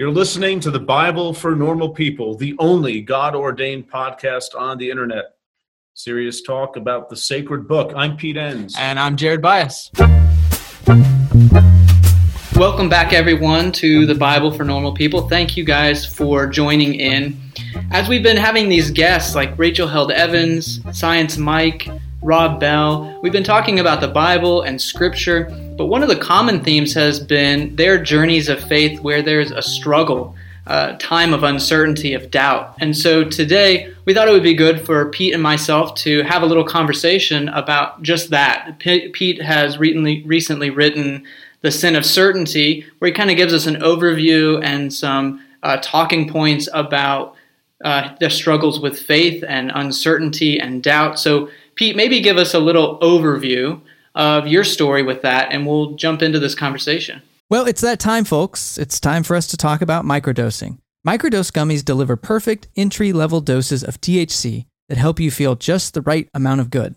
You're listening to The Bible for Normal People, the only God-ordained podcast on the internet. Serious talk about the sacred book. I'm Pete Enns. And I'm Jared Byas. Welcome back, everyone, to The Bible for Normal People. Thank you guys for joining in. As we've been having these guests like Rachel Held Evans, Science Mike, Rob Bell, we've been talking about the Bible and Scripture, but one of the common themes has been their journeys of faith where there's a struggle, time of uncertainty, of doubt. And so today, we thought it would be good for Pete and myself to have a little conversation about just that. Pete has recently written The Sin of Certainty, where he kind of gives us an overview and some talking points about the struggles with faith and uncertainty and doubt. So Pete, maybe give us a little overview of your story with that, and we'll jump into this conversation. Well, it's that time, folks. It's time for us to talk about microdosing. Microdose gummies deliver perfect entry-level doses of THC that help you feel just the right amount of good.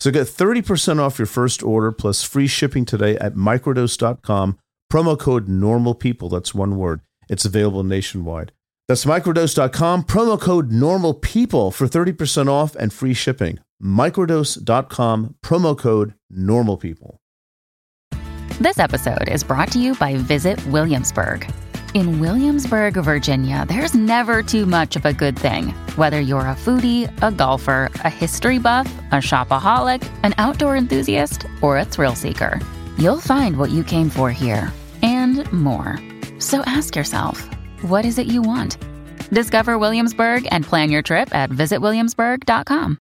So get 30% off your first order plus free shipping today at microdose.com, promo code NORMALPEOPLE. That's one word. It's available nationwide. That's microdose.com, promo code NORMALPEOPLE for 30% off and free shipping. Microdose.com, promo code NORMALPEOPLE. This episode is brought to you by Visit Williamsburg. In Williamsburg, Virginia, there's never too much of a good thing. Whether you're a foodie, a golfer, a history buff, a shopaholic, an outdoor enthusiast, or a thrill seeker, you'll find what you came for here and more. So ask yourself, what is it you want? Discover Williamsburg and plan your trip at visitwilliamsburg.com.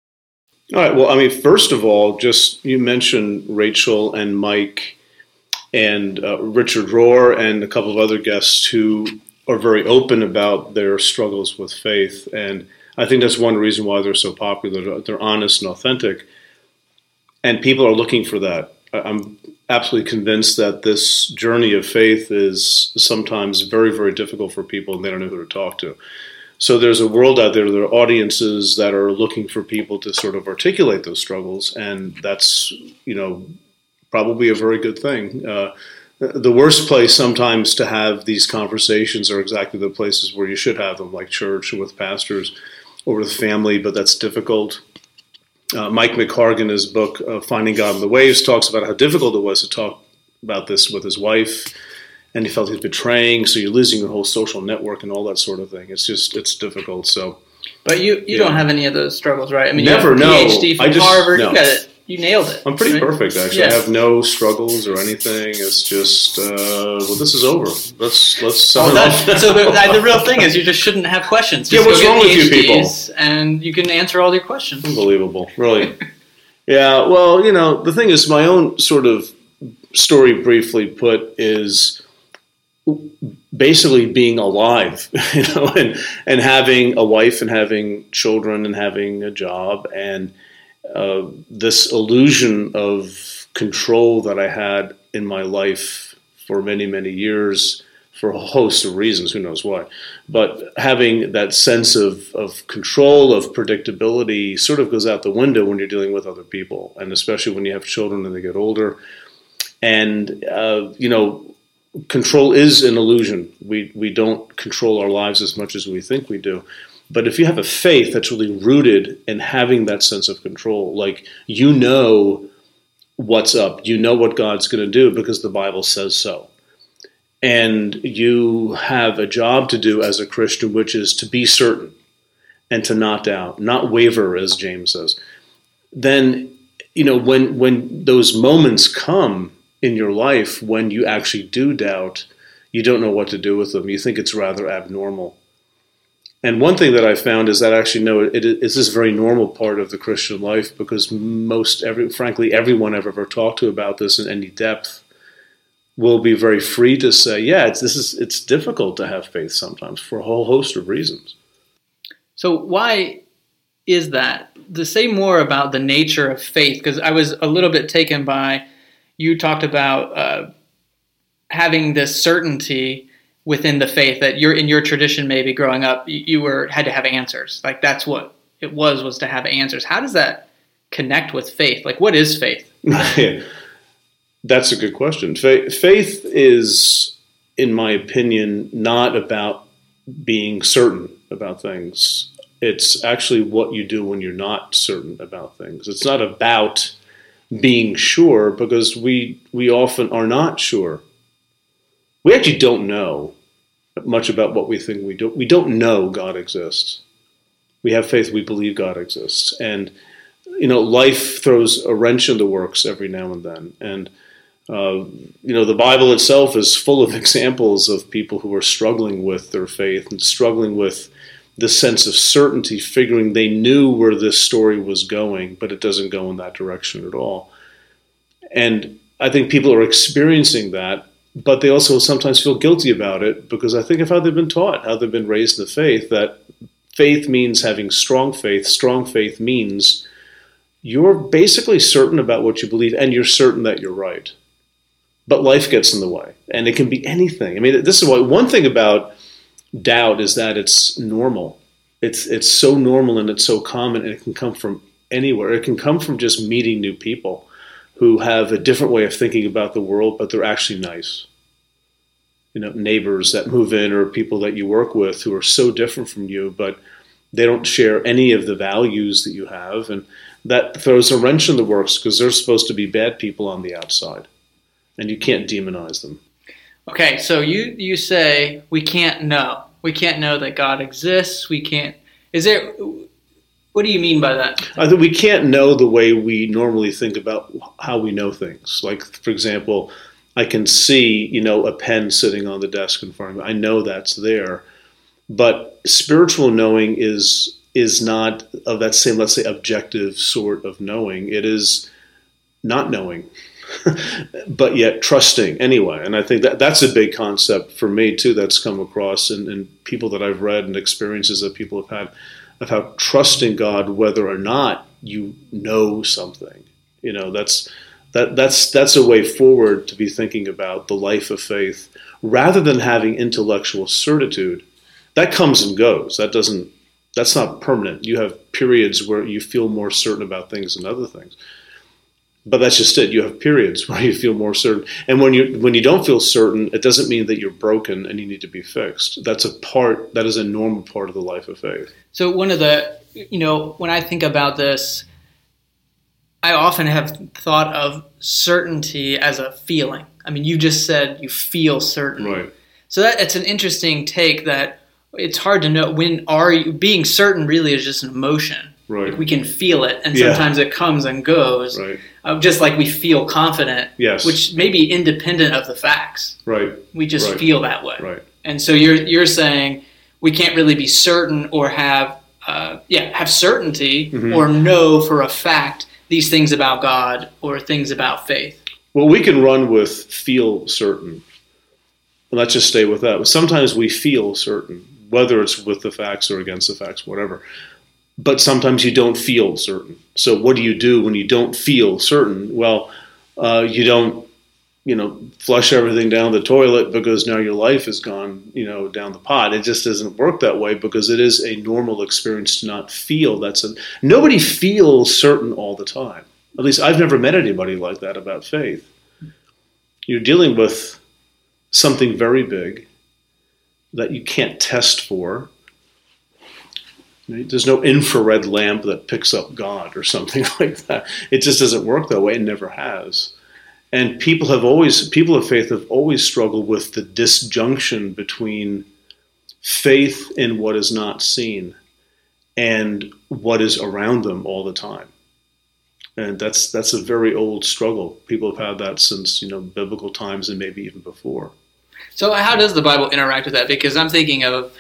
All right. Well, I mean, first of all, just you mentioned Rachel and Mike and Richard Rohr and a couple of other guests who are very open about their struggles with faith. And I think that's one reason why they're so popular. They're honest and authentic. And people are looking for that. I'm absolutely convinced that this journey of faith is sometimes very, very difficult for people, and they don't know who to talk to. So there's a world out there, there are audiences that are looking for people to sort of articulate those struggles. And that's, you know, probably a very good thing. The worst place sometimes to have these conversations are exactly the places where you should have them, like church or with pastors or with family, but that's difficult. Mike McCargan, in his book, Finding God in the Waves, talks about how difficult it was to talk about this with his wife, and he felt he was betraying, so you're losing your whole social network and all that sort of thing. It's just, it's difficult. So, but you don't have any of those struggles, right? I mean, never, you have a PhD from Harvard, no. You got it. You nailed it. I'm pretty perfect, actually. Yes. I have no struggles or anything. It's just, well, this is over. Let's sum it up. So the real thing is you just shouldn't have questions. Just what's wrong with you people? And you can answer all your questions. Unbelievable, really. Yeah, well, you know, the thing is my own sort of story, briefly put, is basically being alive, you know, and having a wife and having children and having a job and this illusion of control that I had in my life for many, many years for a host of reasons, who knows why. But having that sense of control, of predictability sort of goes out the window when you're dealing with other people, and especially when you have children and they get older. And, you know, control is an illusion. We don't control our lives as much as we think we do. But if you have a faith that's really rooted in having that sense of control, like you know what's up, you know what God's going to do because the Bible says so, and you have a job to do as a Christian, which is to be certain and to not doubt, not waver, as James says, then, you know, when those moments come in your life when you actually do doubt, you don't know what to do with them. You think it's rather abnormal. And one thing that I found is that actually, no, it's this very normal part of the Christian life because frankly, everyone I've ever talked to about this in any depth will be very free to say, yeah, it's difficult to have faith sometimes for a whole host of reasons. So why is that? To say more about the nature of faith, because I was a little bit taken by, you talked about having this certainty within the faith that you're in your tradition, maybe growing up, you had to have answers. Like that's what it was to have answers. How does that connect with faith? Like what is faith? That's a good question. Faith is, in my opinion, not about being certain about things. It's actually what you do when you're not certain about things. It's not about being sure, because we often are not sure. We actually don't know much about what we think we do. We don't know God exists. We have faith, we believe God exists. And, you know, life throws a wrench in the works every now and then. And, you know, the Bible itself is full of examples of people who are struggling with their faith and struggling with the sense of certainty, figuring they knew where this story was going, but it doesn't go in that direction at all. And I think people are experiencing that, but they also sometimes feel guilty about it because I think of how they've been taught, how they've been raised in the faith, that faith means having strong faith. Strong faith means you're basically certain about what you believe and you're certain that you're right. But life gets in the way, and it can be anything. I mean, this is why one thing about doubt is that it's normal. It's so normal and it's so common, and it can come from anywhere. It can come from just meeting new people who have a different way of thinking about the world, but they're actually nice. You know, neighbors that move in or people that you work with who are so different from you, but they don't share any of the values that you have. And that throws a wrench in the works because they're supposed to be bad people on the outside. And you can't demonize them. Okay, so you say we can't know. We can't know that God exists. We can't... Is there... What do you mean by that? I think we can't know the way we normally think about how we know things. Like, for example, I can see, you know, a pen sitting on the desk in front of me. I know that's there. But spiritual knowing is not of that same, let's say, objective sort of knowing. It is not knowing, but yet trusting anyway. And I think that's a big concept for me, too, that's come across in people that I've read and experiences that people have had, of how trusting God, whether or not you know something, you know, that's a way forward to be thinking about the life of faith, rather than having intellectual certitude. That comes and goes. That's not permanent. You have periods where you feel more certain about things than other things, but that's just it. You have periods where you feel more certain, and when you don't feel certain, it doesn't mean that you're broken and you need to be fixed. That is a normal part of the life of faith. So one of the, you know, when I think about this, I often have thought of certainty as a feeling. I mean, you just said you feel certain, right? So it's an interesting take that it's hard to know when being certain really is just an emotion. Right. Like we can feel it, and sometimes it comes and goes, right. Just like we feel confident, which may be independent of the facts. Right. We just feel that way. Right. And so you're saying we can't really be certain or have certainty or know for a fact these things about God or things about faith. Well, we can run with feel certain. Let's just stay with that. Sometimes we feel certain, whether it's with the facts or against the facts, whatever. But sometimes you don't feel certain. So what do you do when you don't feel certain? Well, you don't, you know, flush everything down the toilet because now your life has gone, you know, down the pot. It just doesn't work that way because it is a normal experience to not feel. Nobody feels certain all the time. At least I've never met anybody like that about faith. You're dealing with something very big that you can't test for. There's no infrared lamp that picks up God or something like that. It just doesn't work that way. It never has. And people of faith have always struggled with the disjunction between faith in what is not seen and what is around them all the time. And that's a very old struggle. People have had that since, you know, biblical times and maybe even before. So how does the Bible interact with that? Because I'm thinking of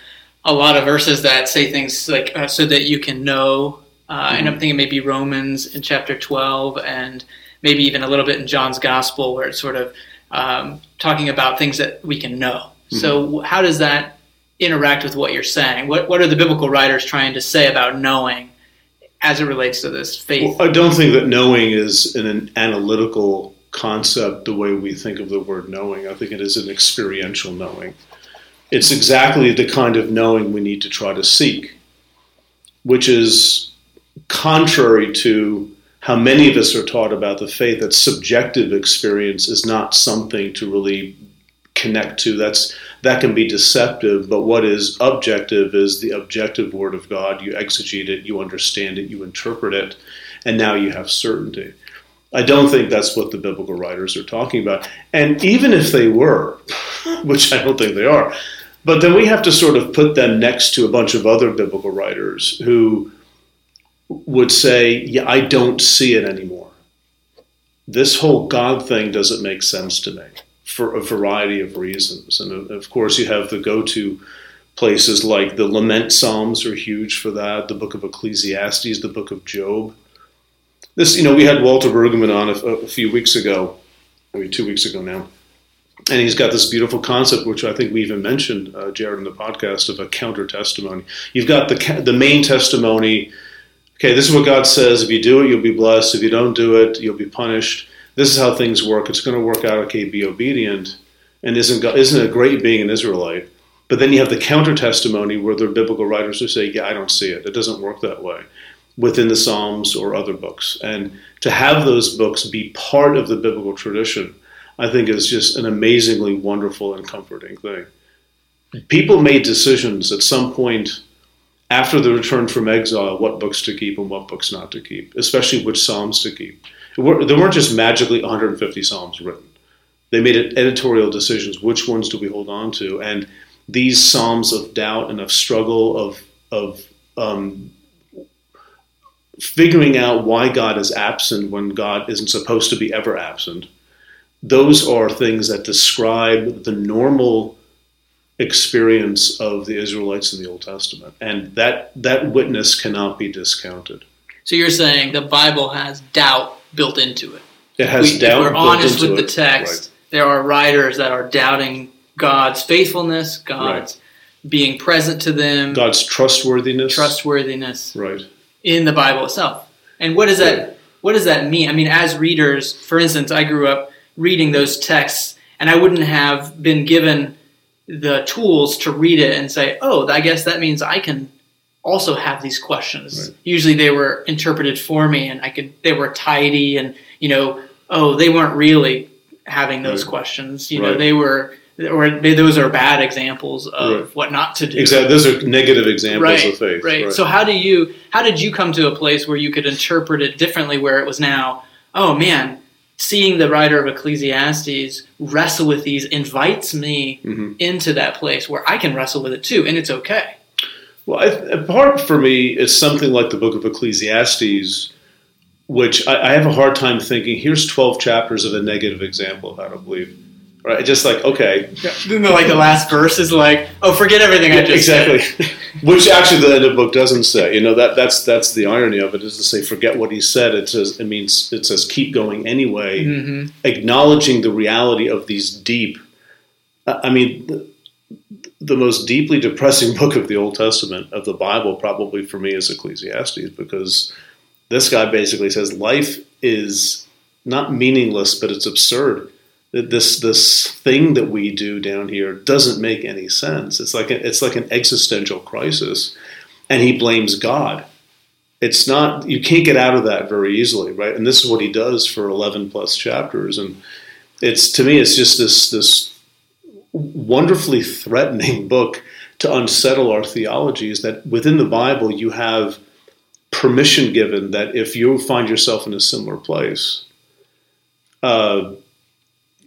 a lot of verses that say things like, so that you can know, and I'm thinking maybe Romans in chapter 12 and maybe even a little bit in John's Gospel where it's sort of talking about things that we can know. Mm-hmm. So how does that interact with what you're saying? What are the biblical writers trying to say about knowing as it relates to this faith? Well, I don't think that knowing is an analytical concept the way we think of the word knowing. I think it is an experiential knowing. It's exactly the kind of knowing we need to try to seek, which is contrary to how many of us are taught about the faith, that subjective experience is not something to really connect to. That can be deceptive, but what is objective is the objective Word of God. You exegete it, you understand it, you interpret it, and now you have certainty. I don't think that's what the biblical writers are talking about. And even if they were, which I don't think they are, but then we have to sort of put them next to a bunch of other biblical writers who would say, yeah, I don't see it anymore. This whole God thing doesn't make sense to me for a variety of reasons. And of course, you have the go-to places like the Lament Psalms are huge for that, the book of Ecclesiastes, the book of Job. This, you know, we had Walter Brueggemann on a few weeks ago, maybe 2 weeks ago now, and he's got this beautiful concept, which I think we even mentioned, Jared, in the podcast, of a counter-testimony. You've got the main testimony. Okay, this is what God says. If you do it, you'll be blessed. If you don't do it, you'll be punished. This is how things work. It's going to work out. Okay, be obedient. And isn't it great being an Israelite? But then you have the counter-testimony where the biblical writers who say, yeah, I don't see it. It doesn't work that way, within the Psalms or other books. And to have those books be part of the biblical tradition, I think, is just an amazingly wonderful and comforting thing. People made decisions at some point after the return from exile, what books to keep and what books not to keep, especially which Psalms to keep. There weren't just magically 150 Psalms written. They made editorial decisions, which ones do we hold on to? And these Psalms of doubt and of struggle, of figuring out why God is absent when God isn't supposed to be ever absent, those are things that describe the normal experience of the Israelites in the Old Testament. And that witness cannot be discounted. So you're saying the Bible has doubt built into it. It has doubt built into it. If we're honest with the text, right, there are writers that are doubting God's faithfulness, God's being present to them. God's trustworthiness. Right. In the Bible itself. And what does that mean? I mean, as readers, for instance, I grew up reading those texts, and I wouldn't have been given the tools to read it and say, oh, I guess that means I can also have these questions. Right. Usually they were interpreted for me, and they were tidy, and, you know, oh, they weren't really having those questions. You know, they were, those are bad examples of what not to do. Exactly. Those are negative examples of faith. Right. So how did you come to a place where you could interpret it differently, where it was now, oh man, seeing the writer of Ecclesiastes wrestle with these invites me into that place where I can wrestle with it too, and it's okay. Well, apart for me, it's something like the book of Ecclesiastes, which I have a hard time thinking, here's 12 chapters of a negative example of how to believe. Right? Just like, okay. Then like the last verse is like, oh, forget everything I just said. Exactly. Which actually the end of the book doesn't say. You know, that's the irony of it, is to say, forget what he said. It says keep going anyway, acknowledging the reality of these deep, I mean, the most deeply depressing book of the Old Testament, of the Bible, probably for me, is Ecclesiastes, because this guy basically says life is not meaningless, but it's absurd. This thing that we do down here doesn't make any sense. It's like an existential crisis, and he blames God. It's not, you can't get out of that very easily, right? And this is what he does for 11 plus chapters, and it's, to me, it's just this wonderfully threatening book to unsettle our theologies, that within the Bible you have permission given that if you find yourself in a similar place,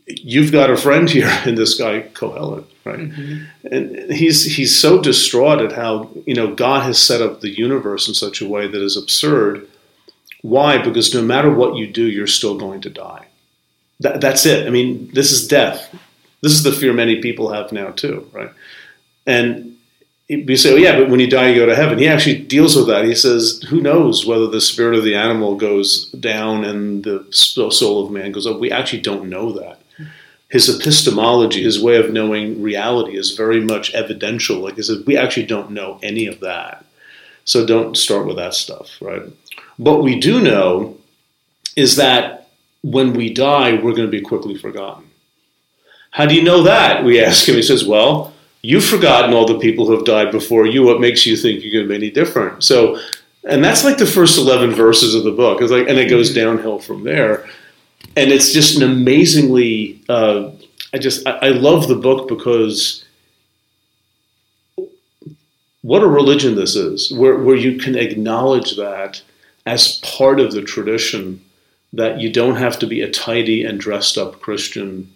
you've got a friend here in this guy, Kohelet, right? Mm-hmm. And he's so distraught at how, you know, God has set up the universe in such a way that is absurd. Why? Because no matter what you do, you're still going to die. That's it. I mean, this is death. This is the fear many people have now too, right? And you say, well, yeah, but when you die, you go to heaven. He actually deals with that. He says, who knows whether the spirit of the animal goes down and the soul of man goes up? We actually don't know that. his epistemology, his way of knowing reality, is very much evidential. Like he said, we actually don't know any of that. So don't start with that stuff, right? What we do know is that when we die, we're going to be quickly forgotten. How do you know that? We ask him. He says, well, you've forgotten all the people who have died before you. What makes you think you're going to be any different? So, and that's like the first 11 verses of the book. It's like, and it goes downhill from there. And it's just an amazingly, I love the book because what a religion this is, where you can acknowledge that as part of the tradition, that you don't have to be a tidy and dressed up Christian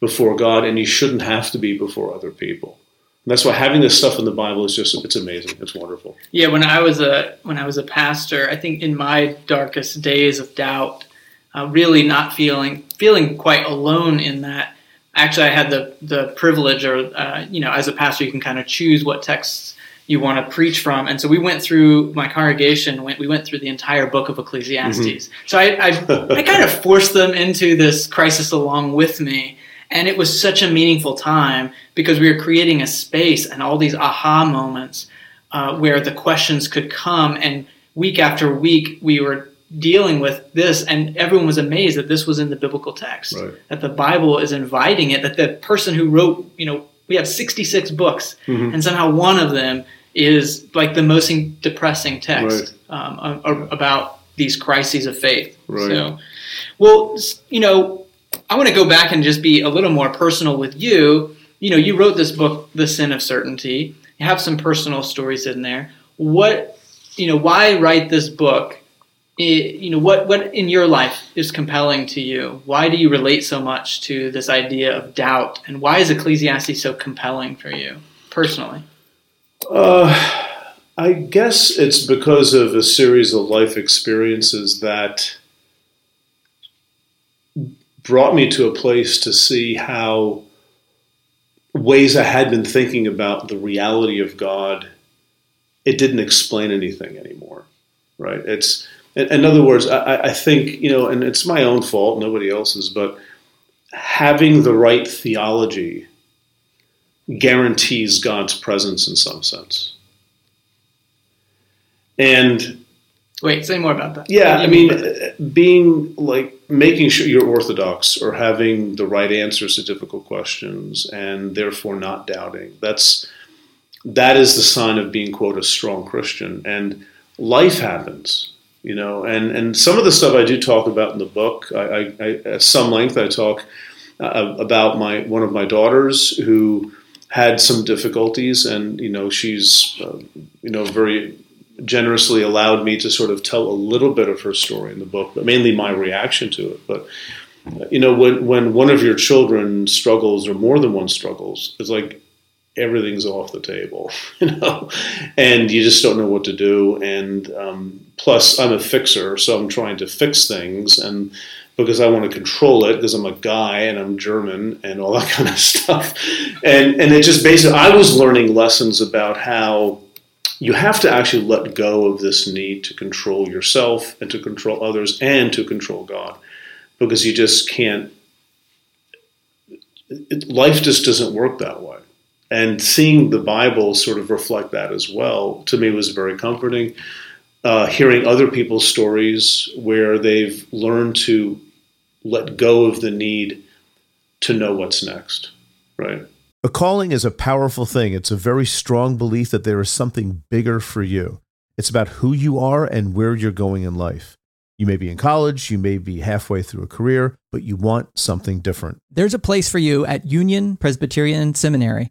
before God, and you shouldn't have to be before other people. And that's why having this stuff in the Bible is just, it's amazing. It's wonderful. Yeah, when I was a pastor, I think in my darkest days of doubt, really not feeling quite alone in that. Actually, I had the privilege, or as a pastor, you can kind of choose what texts you want to preach from. And so we went through, my congregation went through the entire book of Ecclesiastes. Mm-hmm. So I kind of forced them into this crisis along with me. And it was such a meaningful time because we were creating a space and all these aha moments where the questions could come. And week after week, we were dealing with this, and everyone was amazed that this was in the biblical text, right? That the Bible is inviting it, that the person who wrote, we have 66 books, mm-hmm. and somehow one of them is like the most depressing text, right? About these crises of faith. Right. So, well, I want to go back and just be a little more personal with you. You wrote this book, The Sin of Certainty. You have some personal stories in there. Why write this book? What in your life is compelling to you? Why do you relate so much to this idea of doubt? And why is Ecclesiastes so compelling for you personally? I guess it's because of a series of life experiences that brought me to a place to see how ways I had been thinking about the reality of God, it didn't explain anything anymore, right? It's... In other words, I think, and it's my own fault, nobody else's, but having the right theology guarantees God's presence in some sense. And... Wait, say more about that. Yeah, being like, making sure you're orthodox or having the right answers to difficult questions and therefore not doubting. That is the sign of being, quote, a strong Christian. And life happens. And some of the stuff I do talk about in the book, I at some length, I talk about one of my daughters who had some difficulties, and she's very generously allowed me to sort of tell a little bit of her story in the book, but mainly my reaction to it. But when one of your children struggles, or more than one struggles, it's like everything's off the table, and you just don't know what to do. And plus, I'm a fixer, so I'm trying to fix things, and because I want to control it, because I'm a guy and I'm German and all that kind of stuff. And it just basically, I was learning lessons about how you have to actually let go of this need to control yourself and to control others and to control God, because you just can't. Life just doesn't work that way. And seeing the Bible sort of reflect that as well, to me, was very comforting. Hearing other people's stories where they've learned to let go of the need to know what's next, right? A calling is a powerful thing. It's a very strong belief that there is something bigger for you. It's about who you are and where you're going in life. You may be in college, you may be halfway through a career, but you want something different. There's a place for you at Union Presbyterian Seminary,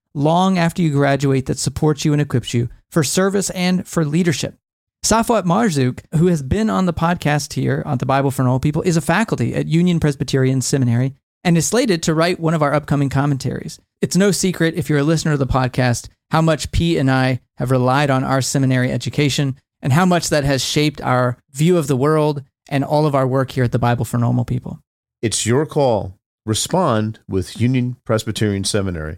long after you graduate that supports you and equips you for service and for leadership. Safwat Marzouk, who has been on the podcast here on The Bible for Normal People, is a faculty at Union Presbyterian Seminary, and is slated to write one of our upcoming commentaries. It's no secret, if you're a listener of the podcast, how much Pete and I have relied on our seminary education and how much that has shaped our view of the world and all of our work here at the Bible for Normal People. It's your call. Respond with Union Presbyterian Seminary.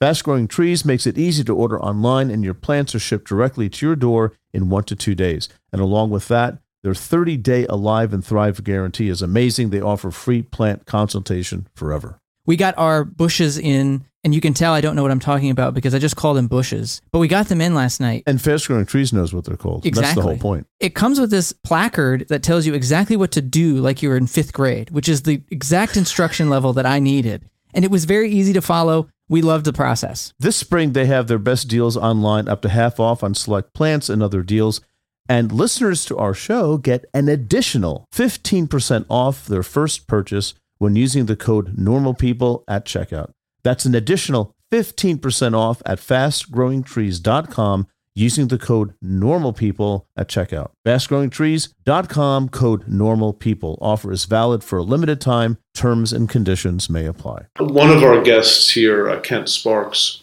Fast Growing Trees makes it easy to order online, and your plants are shipped directly to your door in 1 to 2 days. And along with that, their 30-day Alive and Thrive guarantee is amazing. They offer free plant consultation forever. We got our bushes in, and you can tell I don't know what I'm talking about because I just call them bushes. But we got them in last night. And Fast Growing Trees knows what they're called. Exactly. That's the whole point. It comes with this placard that tells you exactly what to do like you were in fifth grade, which is the exact instruction level that I needed. And it was very easy to follow. We loved the process. This spring, they have their best deals online, up to half off on select plants and other deals. And listeners to our show get an additional 15% off their first purchase when using the code NORMALPEOPLE at checkout. That's an additional 15% off at fastgrowingtrees.com using the code NORMALPEOPLE at checkout. Fastgrowingtrees.com, code NORMALPEOPLE. Offer is valid for a limited time. Terms and conditions may apply. One of our guests here, Kent Sparks,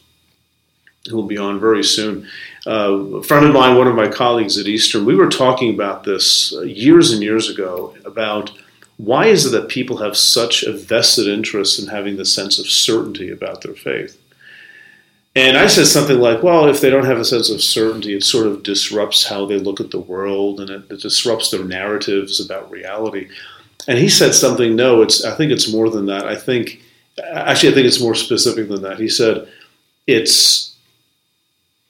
who will be on very soon, a friend of mine, one of my colleagues at Eastern, we were talking about this years and years ago, about why is it that people have such a vested interest in having the sense of certainty about their faith? And I said something like, well, if they don't have a sense of certainty, it sort of disrupts how they look at the world, and it disrupts their narratives about reality. And he said something, no, I think it's more than that. I think it's more specific than that. He said, it's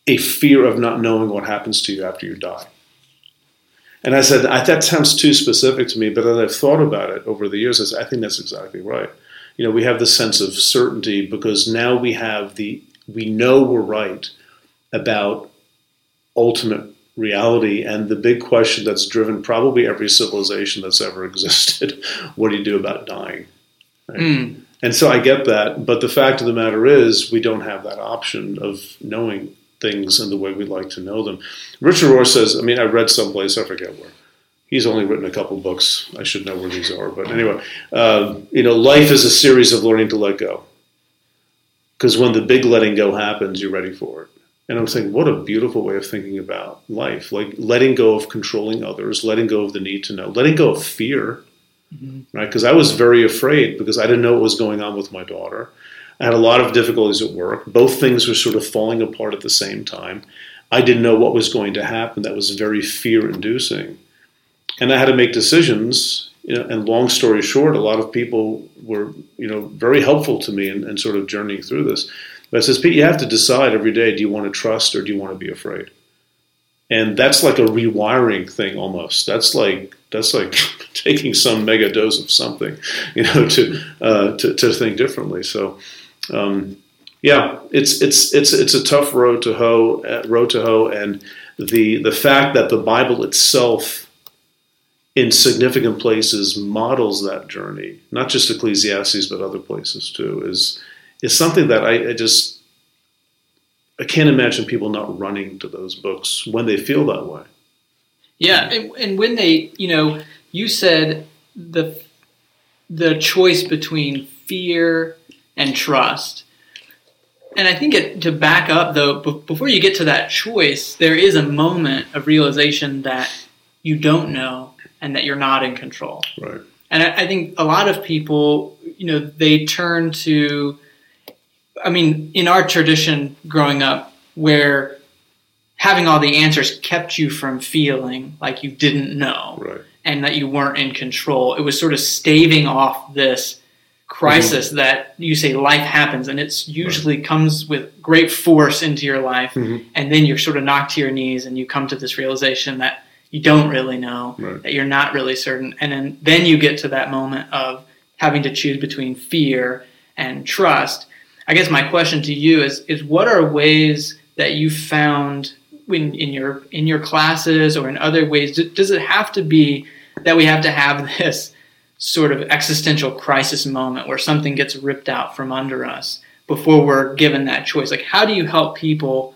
a fear of not knowing what happens to you after you die. And I said, that sounds too specific to me, but as I've thought about it over the years, I think that's exactly right. You know, we have this sense of certainty because now we know we're right about ultimate reality and the big question that's driven probably every civilization that's ever existed, what do you do about dying? Right? Mm. And so I get that, but the fact of the matter is we don't have that option of knowing things in the way we like to know them. Richard Rohr says, I read someplace, I forget where. He's only written a couple books. I should know where these are. But anyway, life is a series of learning to let go. Because when the big letting go happens, you're ready for it. And I'm saying, what a beautiful way of thinking about life. Like letting go of controlling others, letting go of the need to know, letting go of fear, right? Because I was very afraid because I didn't know what was going on with my daughter. I had a lot of difficulties at work. Both things were sort of falling apart at the same time. I didn't know what was going to happen. That was very fear-inducing. And I had to make decisions. And long story short, a lot of people were, very helpful to me in sort of journeying through this. But it says, Pete, you have to decide every day, do you want to trust or do you want to be afraid? And that's like a rewiring thing almost. That's like taking some mega dose of something, to think differently. So, it's a tough road to hoe, and the fact that the Bible itself, in significant places, models that journey, not just Ecclesiastes but other places too, is something that I can't imagine people not running to those books when they feel that way. Yeah, and when they, you said the choice between fear and trust. And I think to back up, though, before you get to that choice, there is a moment of realization that you don't know and that you're not in control. Right. And I think a lot of people, they turn to, in our tradition growing up where having all the answers kept you from feeling like you didn't know, right, and that you weren't in control. It was sort of staving off this crisis, mm-hmm, that you say life happens, and it's usually, right, comes with great force into your life, mm-hmm, and then you're sort of knocked to your knees and you come to this realization that you don't really know, right, that you're not really certain. And then you get to that moment of having to choose between fear and trust. I guess my question to you is what are ways that you found in your classes or in other ways? Does it have to be that we have to have this sort of existential crisis moment where something gets ripped out from under us before we're given that choice? Like, how do you help people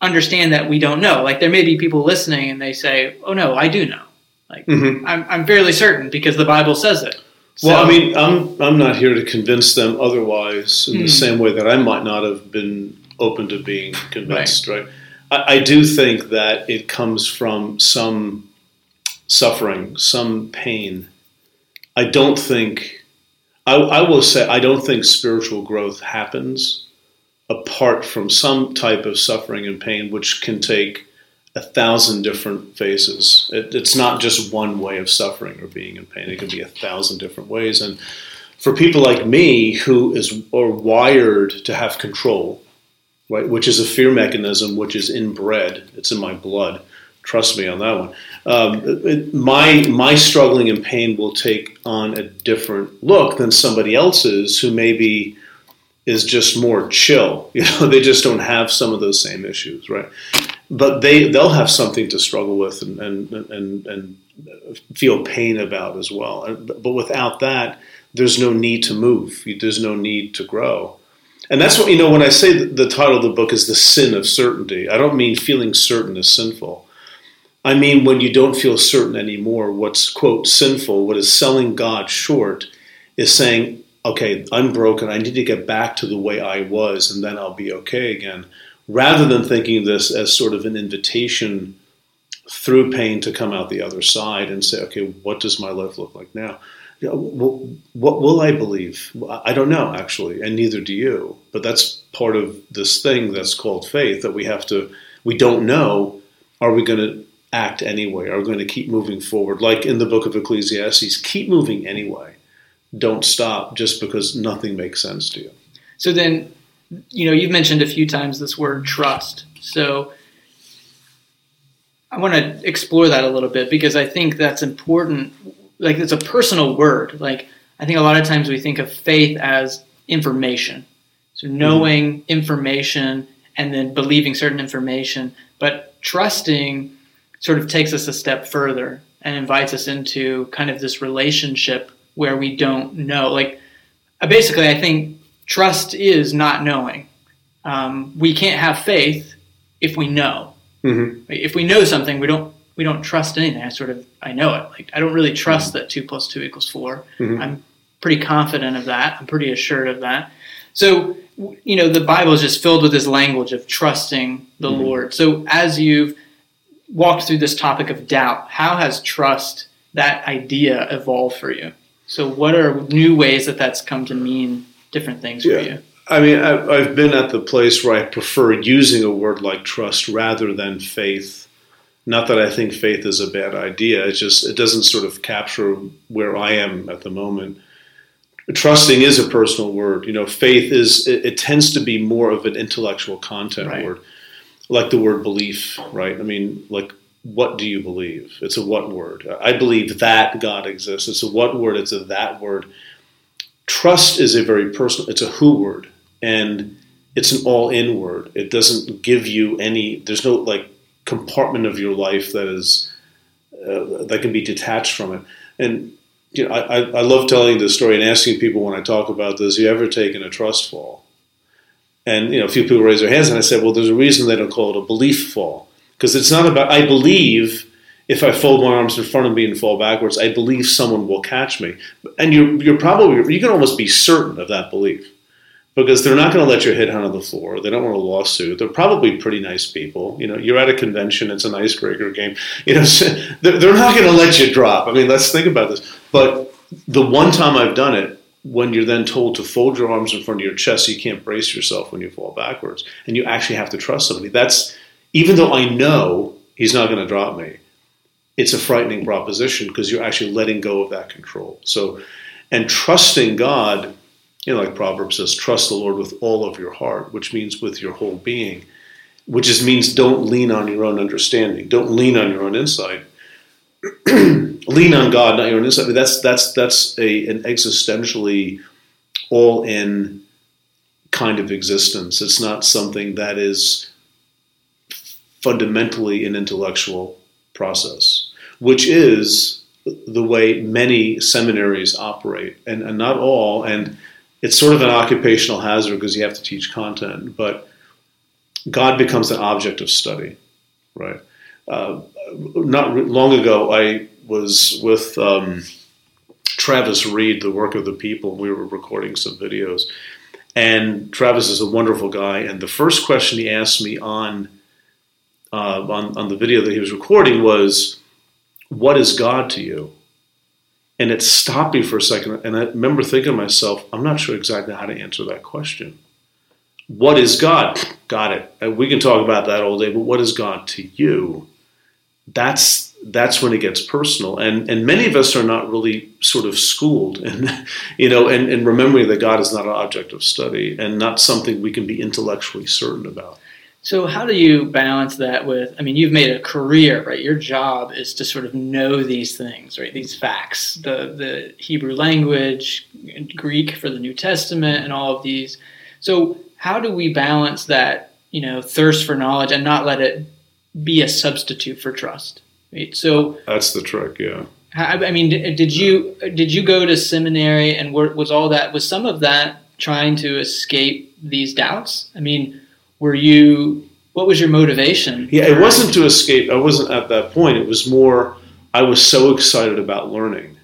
understand that we don't know? Like, there may be people listening and they say, oh no, I do know. Like, mm-hmm. I'm fairly certain because the Bible says it. So, well, I mean, I'm not here to convince them otherwise in mm-hmm. the same way that I might not have been open to being convinced, right? I do think that it comes from some suffering, some pain. I don't think spiritual growth happens apart from some type of suffering and pain, which can take 1,000 different phases. It's not just one way of suffering or being in pain. It can be 1,000 different ways. And for people like me who are wired to have control, right, which is a fear mechanism, which is inbred, it's in my blood. Trust me on that one. My struggling and pain will take on a different look than somebody else's who maybe is just more chill. You know, they just don't have some of those same issues, right? But they'll have something to struggle with and feel pain about as well. But without that, there's no need to move. There's no need to grow. And that's what, you know, when I say the title of the book is The Sin of Certainty, I don't mean feeling certain is sinful. I mean, when you don't feel certain anymore, what's, quote, sinful, what is selling God short is saying, okay, I'm broken. I need to get back to the way I was, and then I'll be okay again, rather than thinking of this as sort of an invitation through pain to come out the other side and say, okay, what does my life look like now? What will I believe? I don't know, actually, and neither do you. But that's part of this thing that's called faith, that we don't know, are we going to act anyway? Are we going to keep moving forward? Like in the book of Ecclesiastes, keep moving anyway. Don't stop just because nothing makes sense to you. So then, you know, you've mentioned a few times this word trust. So I want to explore that a little bit because I think that's important. Like, it's a personal word. Like, I think a lot of times we think of faith as information. So knowing information and then believing certain information, but trusting sort of takes us a step further and invites us into kind of this relationship where we don't know. Like, basically, I think trust is not knowing. We can't have faith if we know. Mm-hmm. If we know something, we don't trust anything. I know it. Like, I don't really trust that 2 + 2 = 4. Mm-hmm. I'm pretty confident of that. I'm pretty assured of that. So, you know, the Bible is just filled with this language of trusting the mm-hmm. Lord. So as you've walked through this topic of doubt, how has trust, that idea, evolved for you? So what are new ways that that's come to mean different things for you? I mean, I've been at the place where I prefer using a word like trust rather than faith. Not that I think faith is a bad idea. It's just, it doesn't sort of capture where I am at the moment. Trusting is a personal word. You know, faith is, it tends to be more of an intellectual content word. Like the word belief, right? I mean, like, what do you believe? It's a what word. I believe that God exists. It's a what word. It's a that word. Trust is a very personal, it's a who word, and it's an all-in word. It doesn't give you any, there's no, like, compartment of your life that is, that can be detached from it. And, you know, I love telling this story and asking people when I talk about this, have you ever taken a trust fall? And, you know, a few people raise their hands, and I said, well, there's a reason they don't call it a belief fall, because it's not about, I believe if I fold my arms in front of me and fall backwards, I believe someone will catch me. And you're probably, you can almost be certain of that belief, because they're not going to let your head on the floor. They don't want a lawsuit. They're probably pretty nice people. You know, you're at a convention, it's an icebreaker game. You know, they're not going to let you drop. I mean, let's think about this. But the one time I've done it, when you're then told to fold your arms in front of your chest, you can't brace yourself when you fall backwards, and you actually have to trust somebody. That's, even though I know he's not going to drop me, it's a frightening proposition because you're actually letting go of that control. So, and trusting God, you know, like Proverbs says, trust the Lord with all of your heart, which means with your whole being, which just means don't lean on your own understanding. Don't lean on your own insight. lean on God, not your own insight. I mean, that's an existentially all-in kind of existence. It's not something that is fundamentally an intellectual process, which is the way many seminaries operate, and not all. And it's sort of an occupational hazard because you have to teach content, but God becomes an object of study, right? Not long ago, I was with Travis Reed, The Work of the People. We were recording some videos. And Travis is a wonderful guy. And the first question he asked me on the video that he was recording was, "What is God to you?" And it stopped me for a second. And I remember thinking to myself, I'm not sure exactly how to answer that question. What is God? Got it. And we can talk about that all day, but what is God to you? That's when it gets personal. And many of us are not really sort of schooled and remembering that God is not an object of study and not something we can be intellectually certain about. So how do you balance that with, I mean, you've made a career, right? Your job is to sort of know these things, right? These facts, the Hebrew language, Greek for the New Testament, and all of these. So how do we balance that, thirst for knowledge and not let it be a substitute for trust? Right? So that's the trick, yeah. I mean, did you go to seminary and was some of that trying to escape these doubts? I mean, what was your motivation? Yeah, it wasn't to escape. I wasn't at that point. It was more, I was so excited about learning.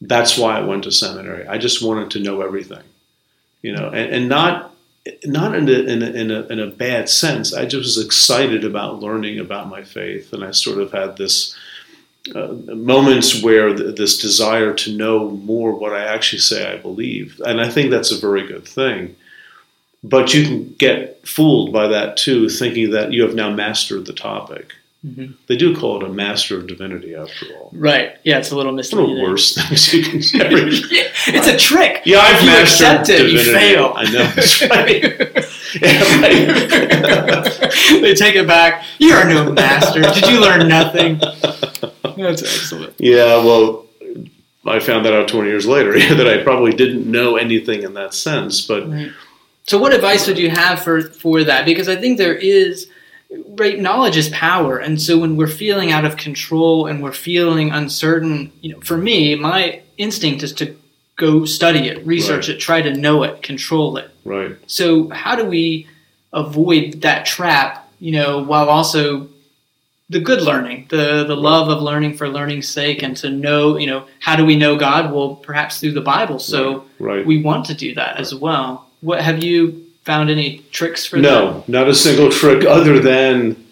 That's why I went to seminary. I just wanted to know everything, and not in a bad sense. I just was excited about learning about my faith. And I sort of had this moments where this desire to know more what I actually say I believe. And I think that's a very good thing. But you can get fooled by that, too, thinking that you have now mastered the topic. Mm-hmm. They do call it a master of divinity, after all. Right. Yeah, it's a little misleading. One of the worst things you can ever It's a trick. Yeah, I've mastered divinity. You fail. I know. That's right. They take it back. You are no master. Did you learn nothing? That's excellent. Yeah, well, I found that out 20 years later, that I probably didn't know anything in that sense, but... Right. So what advice would you have for that? Because I think there is, right, knowledge is power. And so when we're feeling out of control and we're feeling uncertain, for me, my instinct is to go study it, research it, try to know it, control it. Right. So how do we avoid that trap, while also the good learning, the love of learning for learning's sake, and to know, how do we know God? Well, perhaps through the Bible. So we want to do that as well. What, have you found any tricks for that? No, not a single trick other than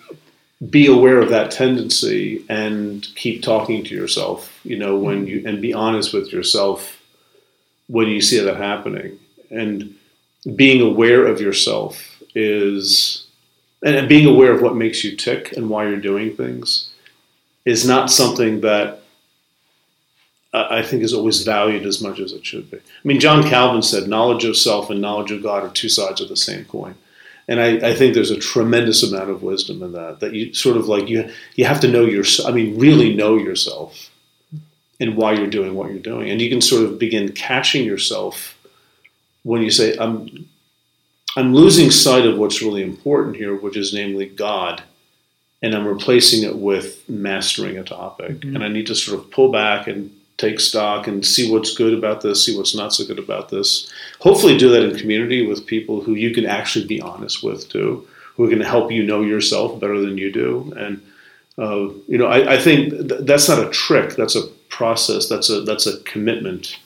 be aware of that tendency and keep talking to yourself, and be honest with yourself when you see that happening. And being aware of yourself and being aware of what makes you tick and why you're doing things is not something that I think is always valued as much as it should be. I mean, John Calvin said, knowledge of self and knowledge of God are two sides of the same coin. And I think there's a tremendous amount of wisdom in that you sort of like, you have to know yourself, really know yourself and why you're doing what you're doing. And you can sort of begin catching yourself when you say, I'm losing sight of what's really important here, which is namely God. And I'm replacing it with mastering a topic. Mm-hmm. And I need to sort of pull back and take stock and see what's good about this, see what's not so good about this. Hopefully do that in community with people who you can actually be honest with too, who are going to help you know yourself better than you do. And, I think that's not a trick. That's a process. That's a commitment.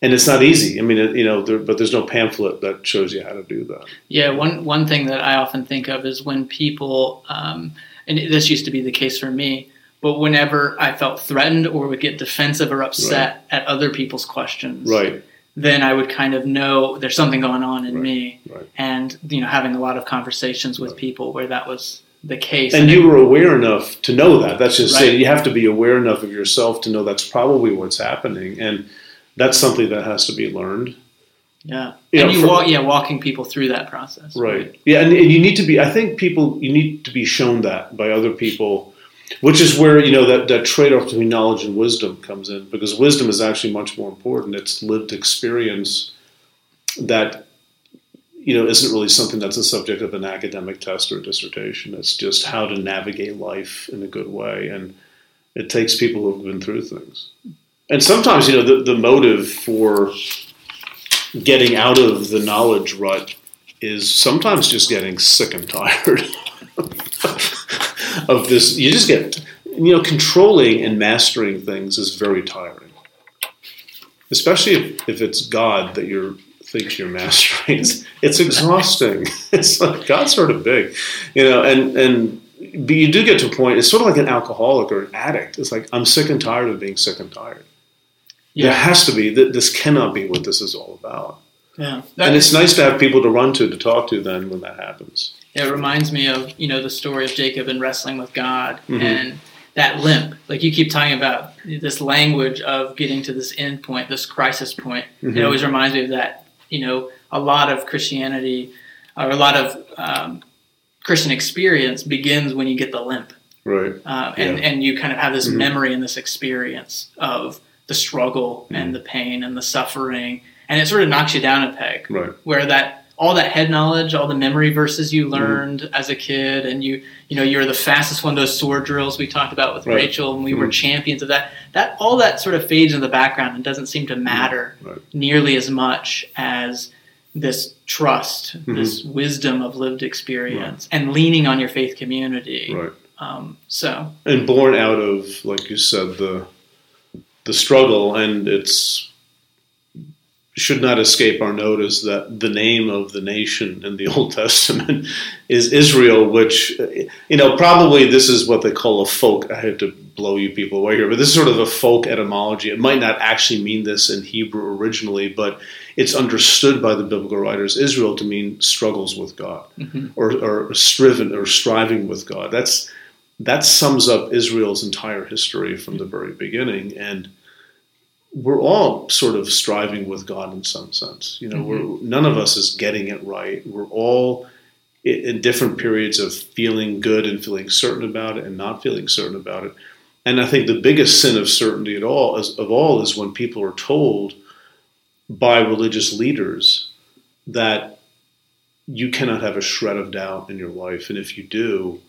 And it's not easy. I mean, but there's no pamphlet that shows you how to do that. Yeah, one thing that I often think of is when people, and this used to be the case for me, but whenever I felt threatened or would get defensive or upset at other people's questions, then I would kind of know there's something going on in me. Right. And, having a lot of conversations with people where that was the case. And you were aware enough to know that. That's just saying you have to be aware enough of yourself to know that's probably what's happening. And that's something that has to be learned. Yeah. Walking people through that process. Right. Yeah. And you need to be shown that by other people Which is where, you know, that trade-off between knowledge and wisdom comes in, because wisdom is actually much more important. It's lived experience that, you know, isn't really something that's a subject of an academic test or a dissertation. It's just how to navigate life in a good way. And it takes people who have been through things. And sometimes, you know, the motive for getting out of the knowledge rut is sometimes just getting sick and tired of this. You just get, you know, controlling and mastering things is very tiring. Especially if it's God that you're thinks you're mastering. It's exhausting. It's like God's sort of big, you know, and but you do get to a point, it's sort of like an alcoholic or an addict. It's like, I'm sick and tired of being sick and tired. Yeah. There has to be, this cannot be what this is all about. Yeah. And it's nice to have people to run to talk to then when that happens. Yeah, it reminds me of, you know, the story of Jacob and wrestling with God, mm-hmm. and that limp, like you keep talking about this language of getting to this end point, this crisis point. Mm-hmm. It always reminds me of that. You know, a lot of Christianity or a lot of Christian experience begins when you get the limp. Right. And you kind of have this mm-hmm. memory and this experience of the struggle mm-hmm. and the pain and the suffering. And it sort of knocks you down a peg. Right. Where all that head knowledge, all the memory verses you learned mm-hmm. as a kid, and you're the fastest one of those sword drills we talked about with right. Rachel, and we mm-hmm. were champions of that. That all that sort of fades in the background and doesn't seem to matter right. nearly as much as this trust, mm-hmm. this wisdom of lived experience, right. and leaning on your faith community. Right. And born out of, like you said, the struggle, and it's should not escape our notice that the name of the nation in the Old Testament is Israel, which, you know, probably this is what they call a folk. I have to blow you people away here, but this is sort of a folk etymology. It might not actually mean this in Hebrew originally, but it's understood by the biblical writers, Israel, to mean struggles with God, mm-hmm. or striven or striving with God. That sums up Israel's entire history from the very beginning, and we're all sort of striving with God in some sense. You know, mm-hmm. None of us is getting it right. We're all in different periods of feeling good and feeling certain about it and not feeling certain about it. And I think the biggest sin of certainty is when people are told by religious leaders that you cannot have a shred of doubt in your life. And if you do,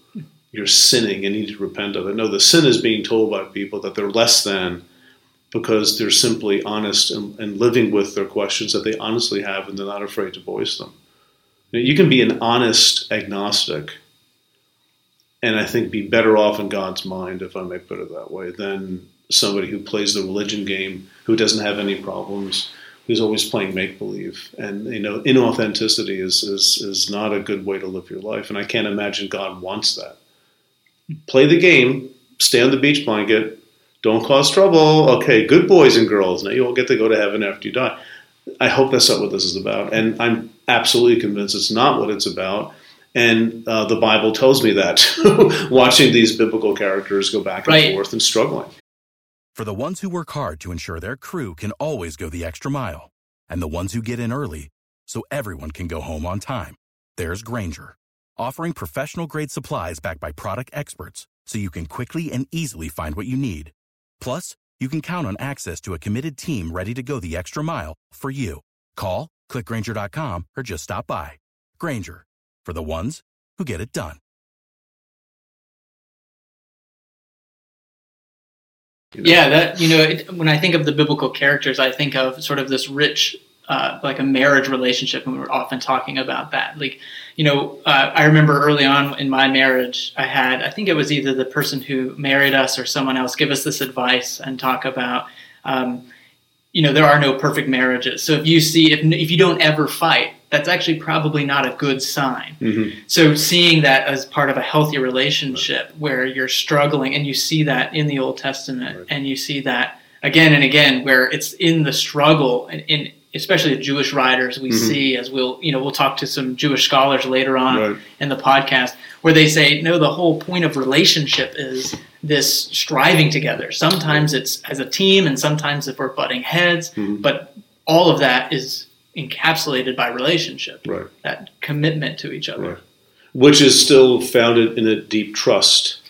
you're sinning and need to repent of it. No, the sin is being told by people that they're less than because they're simply honest and living with their questions that they honestly have, and they're not afraid to voice them. You can be an honest agnostic, and I think be better off in God's mind, if I may put it that way, than somebody who plays the religion game, who doesn't have any problems, who's always playing make-believe. And, you know, inauthenticity is not a good way to live your life, and I can't imagine God wants that. Play the game, stay on the beach blanket, don't cause trouble. Okay, good boys and girls. Now you all get to go to heaven after you die. I hope that's not what this is about. And I'm absolutely convinced it's not what it's about. And the Bible tells me that, watching these biblical characters go back and right. forth and struggling. For the ones who work hard to ensure their crew can always go the extra mile, and the ones who get in early so everyone can go home on time, there's Grainger, offering professional-grade supplies backed by product experts so you can quickly and easily find what you need. Plus, you can count on access to a committed team ready to go the extra mile for you. Call, click Grainger.com, or just stop by. Grainger, for the ones who get it done. Yeah, that, you know, when I think of the biblical characters, I think of sort of this rich, like a marriage relationship, and we're often talking about that. Like, you know, I remember early on in my marriage, I think it was either the person who married us or someone else give us this advice and talk about, you know, there are no perfect marriages. So if you don't ever fight, that's actually probably not a good sign. Mm-hmm. So seeing that as part of a healthy relationship right. where you're struggling, and you see that in the Old Testament right. and you see that again and again, where it's in the struggle and in especially the Jewish writers we mm-hmm. see, as we'll talk to some Jewish scholars later on right. in the podcast, where they say, no, the whole point of relationship is this striving together. Sometimes it's as a team, and sometimes if we're butting heads, mm-hmm. but all of that is encapsulated by relationship, right. that commitment to each other. Right. Which is still founded in a deep trust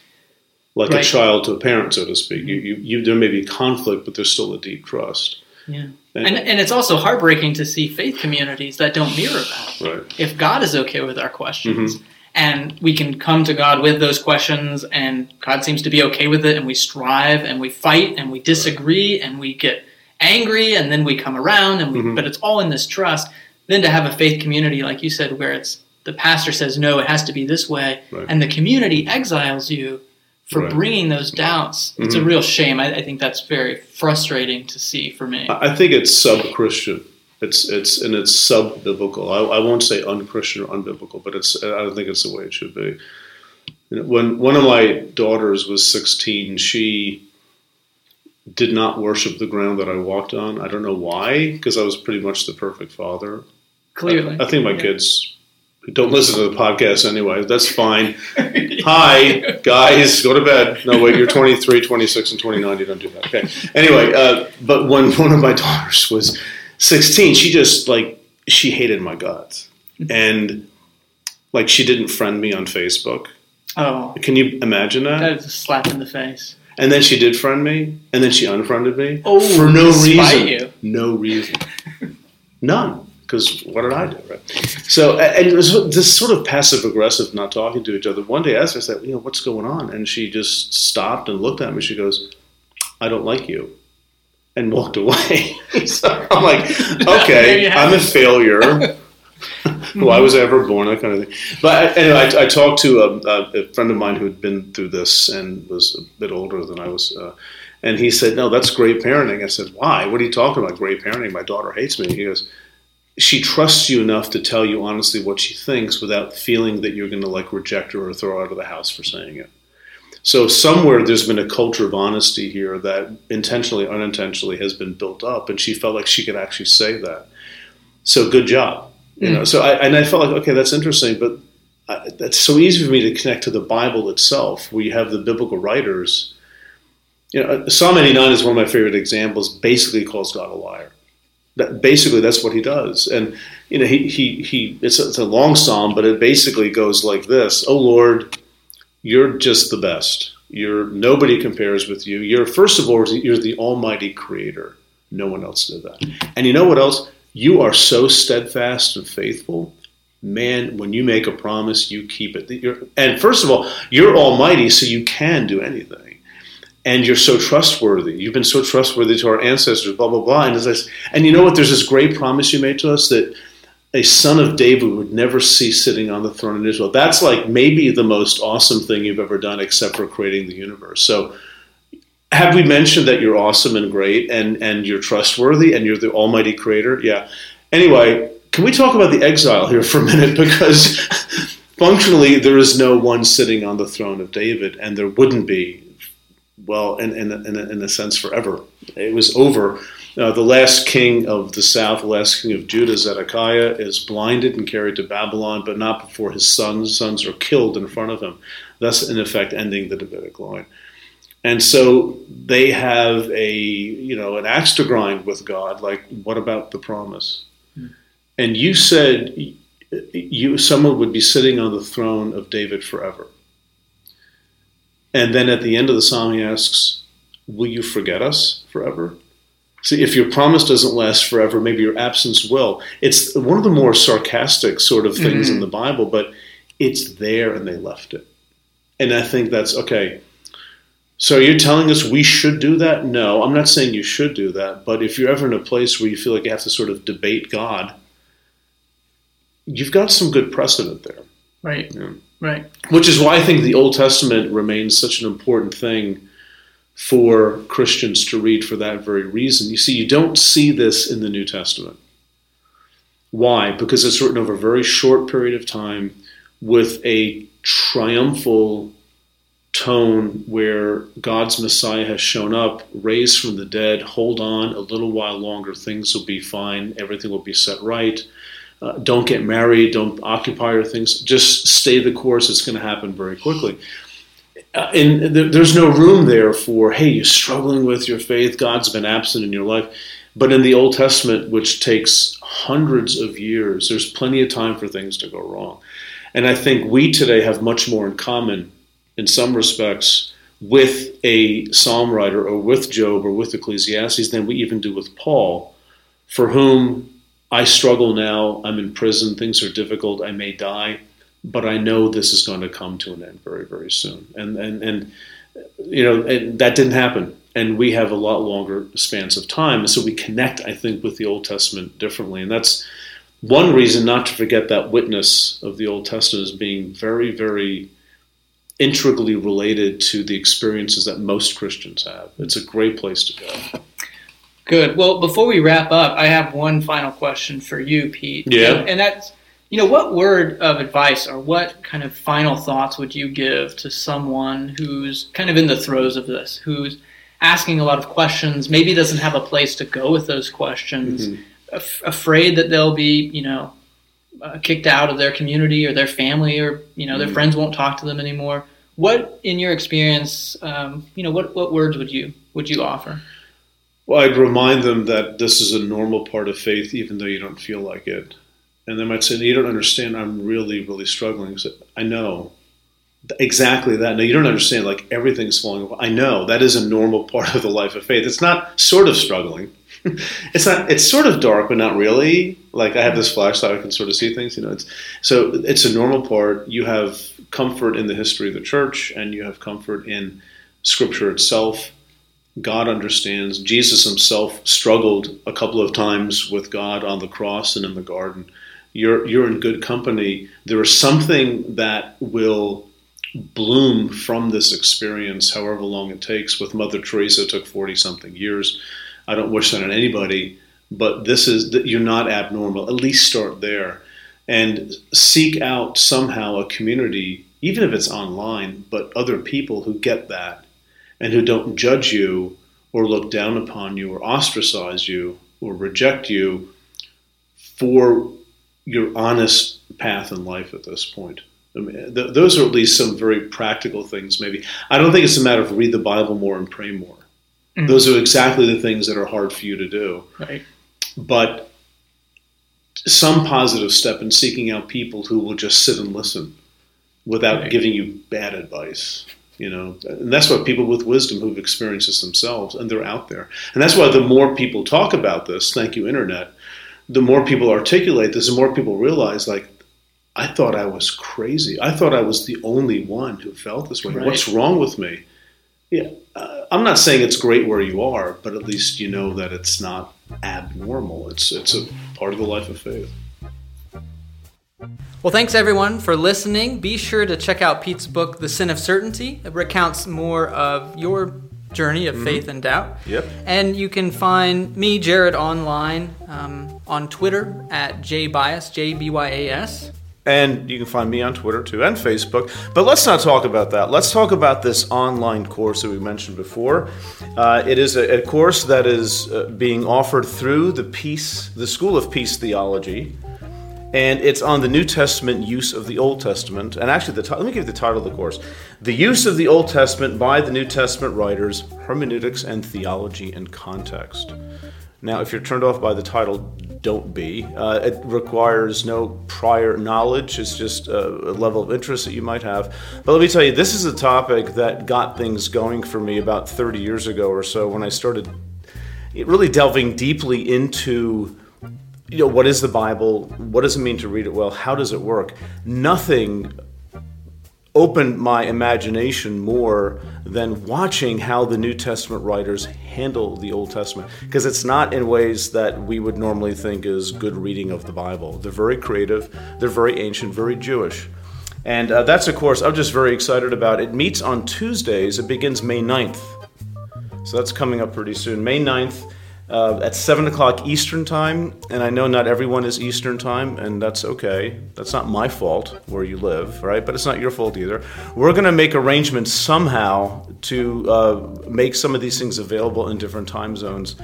like a child to a parent, so to speak. You there may be conflict, but there's still a deep trust. Yeah. And it's also heartbreaking to see faith communities that don't mirror that. Right. If God is okay with our questions, mm-hmm. and we can come to God with those questions, and God seems to be okay with it, and we strive, and we fight, and we disagree, right. and we get angry, and then we come around, and we, mm-hmm. but it's all in this trust. Then to have a faith community, like you said, where it's the pastor says, no, it has to be this way, right. and the community exiles you for right. bringing those doubts, it's mm-hmm. a real shame. I think that's very frustrating to see for me. I think it's sub-Christian. It's sub-biblical. I won't say un-Christian or unbiblical, but I don't think it's the way it should be. When one of my daughters was 16, she did not worship the ground that I walked on. I don't know why, because I was pretty much the perfect father. Clearly. I think my kids don't listen to the podcast anyway. That's fine. Hi, guys, go to bed. No, wait, you're 23, 26, and 29. You don't do that. Okay. Anyway, but when one of my daughters was 16, she just, she hated my guts. And, she didn't friend me on Facebook. Oh. Can you imagine that? That is a slap in the face. And then she did friend me, and then she unfriended me. Oh, for no reason. You. No reason. None. Because what did I do, right? So, and it was this sort of passive-aggressive not talking to each other. One day I asked her, I said, what's going on? And she just stopped and looked at me. She goes, I don't like you. And walked away. So I'm like, okay, I'm a failure. Why was I ever born? That kind of thing. But anyway, I talked to a friend of mine who had been through this and was a bit older than I was. And he said, no, that's great parenting. I said, why? What are you talking about, great parenting? My daughter hates me. He goes, she trusts you enough to tell you honestly what she thinks without feeling that you're going to reject her or throw her out of the house for saying it. So somewhere there's been a culture of honesty here that intentionally, unintentionally has been built up, and she felt like she could actually say that. So good job. You know. So I felt like, okay, that's interesting, but that's so easy for me to connect to the Bible itself, where you have the biblical writers. Psalm 89 is one of my favorite examples, basically calls God a liar. Basically, that's what he does, and he. It's a long psalm, but it basically goes like this: "Oh Lord, you're just the best. Nobody compares with you. First of all, you're the Almighty Creator. No one else did that. And you know what else? You are so steadfast and faithful, man. When you make a promise, you keep it. And first of all, you're Almighty, so you can do anything." And you're so trustworthy. You've been so trustworthy to our ancestors, blah, blah, blah. And you know what? There's this great promise you made to us that a son of David would never cease sitting on the throne in Israel. That's maybe the most awesome thing you've ever done except for creating the universe. So have we mentioned that you're awesome and great and you're trustworthy and you're the Almighty Creator? Yeah. Anyway, can we talk about the exile here for a minute? Because functionally there is no one sitting on the throne of David, and there wouldn't be. Well, in a sense, forever. It was over. The last king of the south, the last king of Judah, Zedekiah, is blinded and carried to Babylon, but not before his sons. Sons are killed in front of him, thus, in effect, ending the Davidic line. And so they have an axe to grind with God. What about the promise? Hmm. And you said someone would be sitting on the throne of David forever. And then at the end of the psalm, he asks, will you forget us forever? See, if your promise doesn't last forever, maybe your absence will. It's one of the more sarcastic sort of things in the Bible, but it's there and they left it. And I think that's, okay, so you're telling us we should do that? No, I'm not saying you should do that, but if you're ever in a place where you feel like you have to sort of debate God, you've got some good precedent there. Right. Yeah. Right. Which is why I think the Old Testament remains such an important thing for Christians to read for that very reason. You see, you don't see this in the New Testament. Why? Because it's written over a very short period of time with a triumphal tone where God's Messiah has shown up, raised from the dead, hold on a little while longer, things will be fine, everything will be set right. Don't get married, don't occupy your things, just stay the course, it's going to happen very quickly. There's no room there for, hey, you're struggling with your faith, God's been absent in your life. But in the Old Testament, which takes hundreds of years, there's plenty of time for things to go wrong. And I think we today have much more in common, in some respects, with a psalm writer or with Job or with Ecclesiastes than we even do with Paul, for whom I struggle now, I'm in prison, things are difficult, I may die, but I know this is going to come to an end very, very soon. And you know, and that didn't happen. And we have a lot longer spans of time. So we connect, I think, with the Old Testament differently. And that's one reason not to forget that witness of the Old Testament as being very, very intricately related to the experiences that most Christians have. It's a great place to go. Good. Well, before we wrap up, I have one final question for you, Pete. Yeah. And that's, you know, what word of advice or what kind of final thoughts would you give to someone who's kind of in the throes of this, who's asking a lot of questions, maybe doesn't have a place to go with those questions, mm-hmm. afraid that they'll be, you know, kicked out of their community or their family or, you know, their mm-hmm. friends won't talk to them anymore. What, in your experience, you know, what words would you offer? Well, I'd remind them that this is a normal part of faith, even though you don't feel like it. And they might say, "You don't understand. I'm really, really struggling." So, I know exactly that. No, you don't understand. Like everything's falling apart. I know that is a normal part of the life of faith. It's not sort of struggling. It's not. It's sort of dark, but not really. Like I have this flashlight, I can sort of see things. You know, it's a normal part. You have comfort in the history of the church, and you have comfort in Scripture itself. God understands. Jesus himself struggled a couple of times with God on the cross and in the garden. You're in good company. There is something that will bloom from this experience, however long it takes. With Mother Teresa, it took 40-something years. I don't wish that on anybody, but this is, you're not abnormal. At least start there and seek out somehow a community, even if it's online, but other people who get that and who don't judge you or look down upon you or ostracize you or reject you for your honest path in life at this point. I mean, those are at least some very practical things, maybe. I don't think it's a matter of read the Bible more and pray more. Mm-hmm. Those are exactly the things that are hard for you to do. Right. But some positive step in seeking out people who will just sit and listen without right. giving you bad advice. You know, and that's why people with wisdom who've experienced this themselves, and they're out there. And that's why the more people talk about this, thank you, Internet, the more people articulate this, the more people realize, like, I thought I was crazy. I thought I was the only one who felt this way. Right. What's wrong with me? Yeah, I'm not saying it's great where you are, but at least you know that it's not abnormal. It's a part of the life of faith. Well, thanks everyone for listening. Be sure to check out Pete's book, The Sin of Certainty. It recounts more of your journey of mm-hmm. faith and doubt. Yep. And you can find me, Jared, online on Twitter at jbyas, J-B-Y-A-S. And you can find me on Twitter, too, and Facebook. But let's not talk about that. Let's talk about this online course that we mentioned before. It is a course that is being offered through the School of Peace Theology. And it's on the New Testament use of the Old Testament. And actually, let me give you the title of the course. The Use of the Old Testament by the New Testament Writers, Hermeneutics and Theology and Context. Now, if you're turned off by the title, don't be. It requires no prior knowledge. It's just a level of interest that you might have. But let me tell you, this is a topic that got things going for me about 30 years ago or so when I started really delving deeply into, you know, what is the Bible? What does it mean to read it well? How does it work? Nothing opened my imagination more than watching how the New Testament writers handle the Old Testament, because it's not in ways that we would normally think is good reading of the Bible. They're very creative, they're very ancient, very Jewish. And that's a course I'm just very excited about. It meets on Tuesdays. It begins May 9th. So that's coming up pretty soon. May 9th at 7 o'clock Eastern Time. And I know not everyone is Eastern Time, and that's okay. That's not my fault where you live, right? But it's not your fault either. We're going to make arrangements somehow to make some of these things available in different time zones.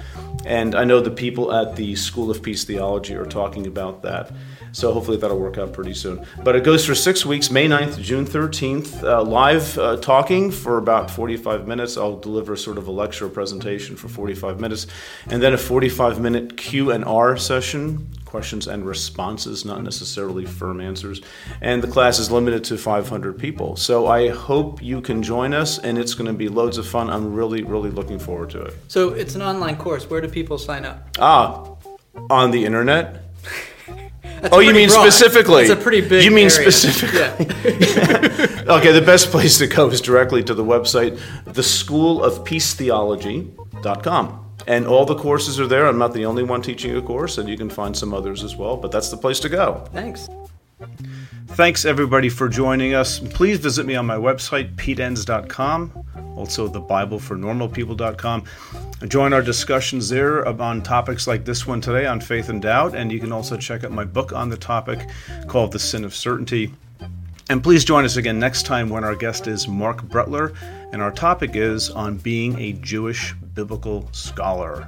And I know the people at the School of Peace Theology are talking about that. So hopefully that'll work out pretty soon. But it goes for 6 weeks, May 9th, June 13th, live talking for about 45 minutes. I'll deliver sort of a lecture presentation for 45 minutes. And and then a 45-minute Q&R session, questions and responses, not necessarily firm answers. And the class is limited to 500 people. So I hope you can join us, and it's going to be loads of fun. I'm really, really looking forward to it. So it's an online course. Where do people sign up? On the internet. Oh, you mean broad. Specifically? It's a pretty big You mean area. Specifically? Yeah. Okay, the best place to go is directly to the website, theschoolofpeacetheology.com. And all the courses are there. I'm not the only one teaching a course, and you can find some others as well, but that's the place to go. Thanks. Thanks, everybody, for joining us. Please visit me on my website, PeteEnns.com, also thebiblefornormalpeople.com. Join our discussions there on topics like this one today on faith and doubt, and you can also check out my book on the topic called The Sin of Certainty. And please join us again next time when our guest is Mark Brettler, and our topic is on being a Jewish biblical scholar.